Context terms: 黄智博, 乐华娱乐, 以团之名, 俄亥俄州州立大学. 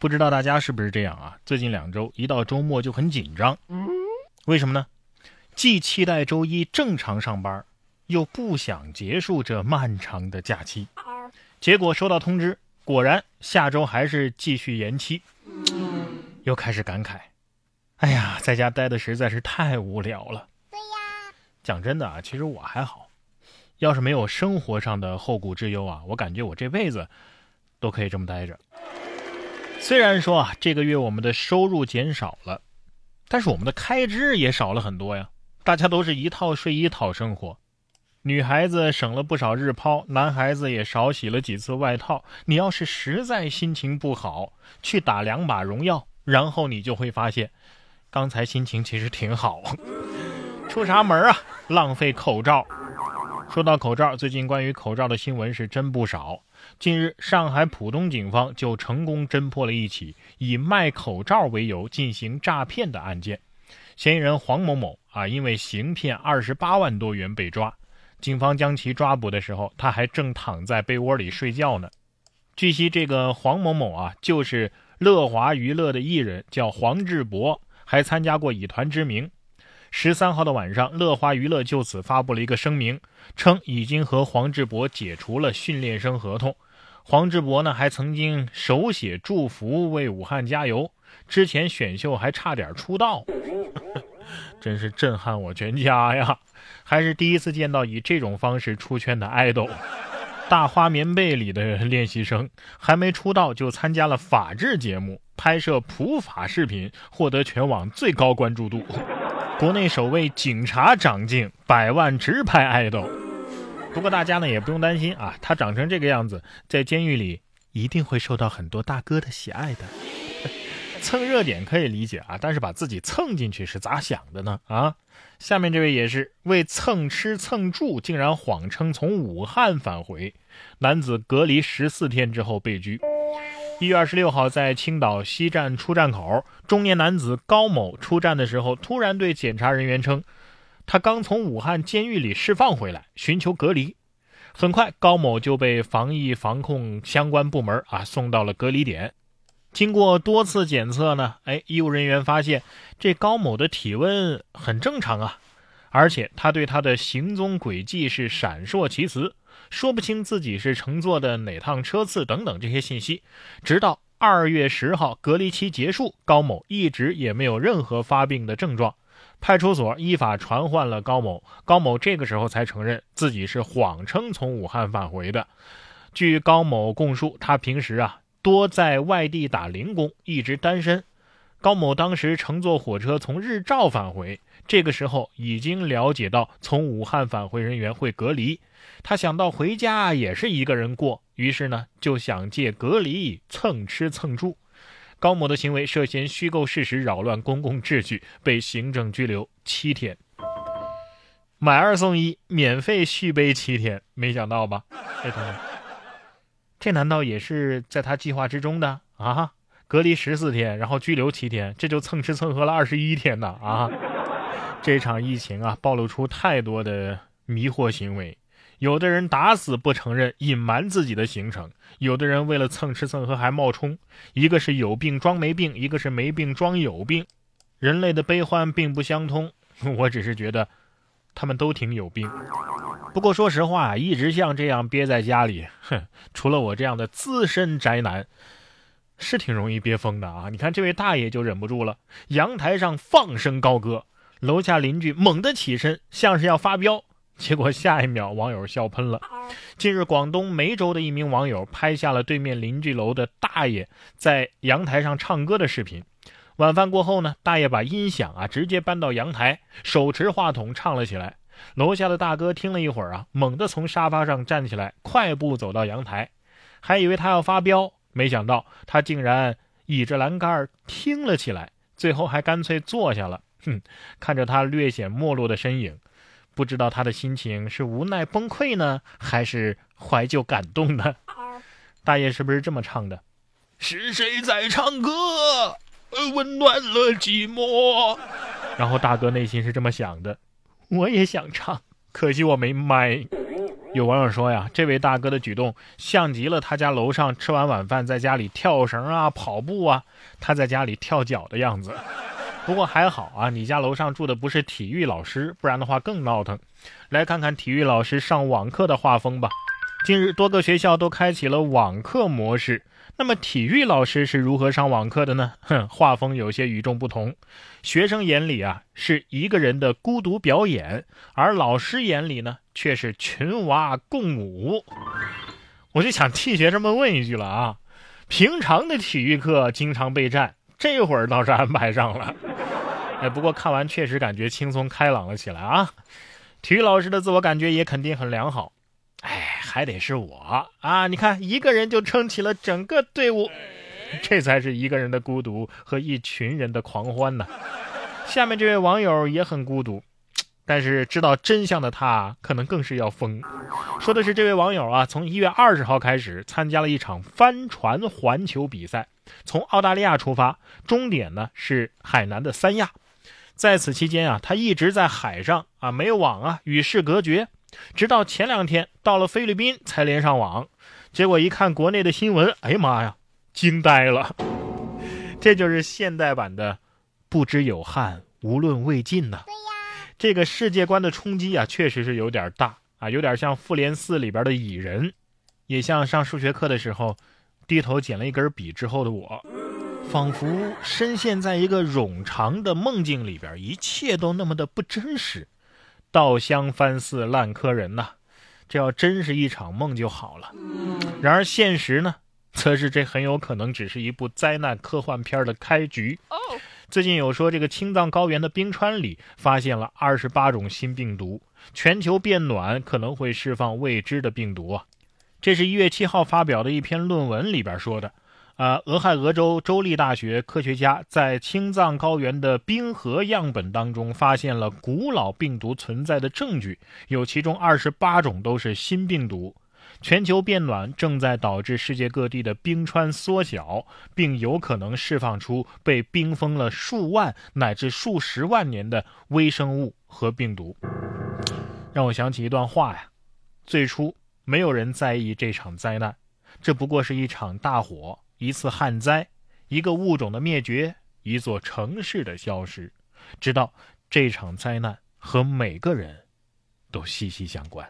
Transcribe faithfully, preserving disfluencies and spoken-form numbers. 不知道大家是不是这样啊？最近两周一到周末就很紧张，为什么呢？既期待周一正常上班，又不想结束这漫长的假期。结果收到通知，果然下周还是继续延期，又开始感慨，哎呀，在家待的实在是太无聊了。对呀，讲真的啊，其实我还好，要是没有生活上的后顾之忧啊，我感觉我这辈子都可以这么待着。虽然说啊，这个月我们的收入减少了，但是我们的开支也少了很多呀。大家都是一套睡一套生活，女孩子省了不少日抛，男孩子也少洗了几次外套。你要是实在心情不好，去打两把荣耀，然后你就会发现刚才心情其实挺好。出啥门啊，浪费口罩。说到口罩，最近关于口罩的新闻是真不少。近日，上海浦东警方就成功侦破了一起以卖口罩为由进行诈骗的案件。嫌疑人黄某某啊，因为行骗二十八万多元被抓。警方将其抓捕的时候，他还正躺在被窝里睡觉呢。据悉，这个黄某某啊，就是乐华娱乐的艺人，叫黄智博，还参加过以团之名。十三号的晚上，乐华娱乐就此发布了一个声明，称已经和黄智博解除了训练生合同。黄智博呢，还曾经手写祝福为武汉加油，之前选秀还差点出道，真是震撼我全家呀！还是第一次见到以这种方式出圈的爱豆。大花棉被里的练习生，还没出道就参加了法制节目，拍摄普法视频，获得全网最高关注度。国内首位警察长进，百万直拍爱豆。不过大家呢也不用担心啊，他长成这个样子，在监狱里一定会受到很多大哥的喜爱的。蹭热点可以理解啊，但是把自己蹭进去是咋想的呢？啊，下面这位也是为蹭吃蹭住，竟然谎称从武汉返回。男子隔离十四天之后被拘。一月二十六号，在青岛西站出站口，中年男子高某出站的时候，突然对检查人员称，他刚从武汉监狱里释放回来，寻求隔离。很快，高某就被防疫防控相关部门啊送到了隔离点。经过多次检测呢，哎，医务人员发现这高某的体温很正常啊，而且他对他的行踪轨迹是闪烁其词。说不清自己是乘坐的哪趟车次等等这些信息，直到二月十号隔离期结束，高某一直也没有任何发病的症状。派出所依法传唤了高某，高某这个时候才承认自己是谎称从武汉返回的。据高某供述，他平时啊多在外地打零工，一直单身。高某当时乘坐火车从日照返回，这个时候已经了解到从武汉返回人员会隔离，他想到回家也是一个人过，于是呢就想借隔离蹭吃蹭住。高某的行为涉嫌虚构事实扰乱公共秩序，被行政拘留七天。买二送一，免费续杯七天，没想到吧？哎，同学，这难道也是在他计划之中的啊？隔离十四天，然后拘留七天，这就蹭吃蹭喝了二十一天呢啊！这场疫情啊，暴露出太多的迷惑行为。有的人打死不承认，隐瞒自己的行程；有的人为了蹭吃蹭喝还冒充。一个是有病装没病，一个是没病装有病。人类的悲欢并不相通，我只是觉得他们都挺有病。不过说实话，一直像这样憋在家里，哼，除了我这样的资深宅男，是挺容易憋疯的啊！你看这位大爷就忍不住了，阳台上放声高歌。楼下邻居猛地起身，像是要发飙，结果下一秒网友笑喷了。近日，广东梅州的一名网友拍下了对面邻居楼的大爷在阳台上唱歌的视频。晚饭过后呢，大爷把音响啊直接搬到阳台，手持话筒唱了起来。楼下的大哥听了一会儿啊，猛地从沙发上站起来，快步走到阳台，还以为他要发飙，没想到他竟然倚着栏杆听了起来，最后还干脆坐下了。哼，看着他略显没落的身影，不知道他的心情是无奈崩溃呢，还是怀旧感动呢？大爷是不是这么唱的？是谁在唱歌，温暖了寂寞。然后大哥内心是这么想的，我也想唱，可惜我没麦。有网友说呀，这位大哥的举动像极了他家楼上吃完晚饭在家里跳绳啊、跑步啊，他在家里跳脚的样子。不过还好啊，你家楼上住的不是体育老师，不然的话更闹腾。来看看体育老师上网课的画风吧。近日多个学校都开启了网课模式，那么体育老师是如何上网课的呢？哼，画风有些与众不同。学生眼里啊是一个人的孤独表演，而老师眼里呢却是群娃共舞。我就想替学生们问一句了啊，平常的体育课经常备战，这会儿倒是安排上了。哎，不过看完确实感觉轻松开朗了起来啊。体育老师的自我感觉也肯定很良好。哎，还得是我啊！你看，一个人就撑起了整个队伍，这才是一个人的孤独和一群人的狂欢呢。下面这位网友也很孤独，但是知道真相的他可能更是要疯。说的是这位网友啊，从一月二十号开始参加了一场帆船环球比赛，从澳大利亚出发，终点呢是海南的三亚。在此期间啊，他一直在海上啊，没有网啊，与世隔绝。直到前两天到了菲律宾才连上网，结果一看国内的新闻，哎呀妈呀，惊呆了。这就是现代版的不知有汉无论魏晋呐、啊。这个世界观的冲击啊，确实是有点大啊，有点像复联四里边的蚁人，也像上数学课的时候低头捡了一根笔之后的我，仿佛深陷在一个冗长的梦境里边，一切都那么的不真实。稻香翻似烂柯人呐、啊，这要真是一场梦就好了。然而现实呢，则是这很有可能只是一部灾难科幻片的开局。最近有说这个青藏高原的冰川里发现了二十八种新病毒，全球变暖可能会释放未知的病毒啊。这是一月七号发表的一篇论文里边说的。呃，俄亥俄州州立大学科学家在青藏高原的冰河样本当中发现了古老病毒存在的证据，有其中二十八种都是新病毒。全球变暖正在导致世界各地的冰川缩小，并有可能释放出被冰封了数万乃至数十万年的微生物和病毒。让我想起一段话呀，最初没有人在意这场灾难，这不过是一场大火，一次旱灾，一个物种的灭绝，一座城市的消失，直到这场灾难和每个人都息息相关。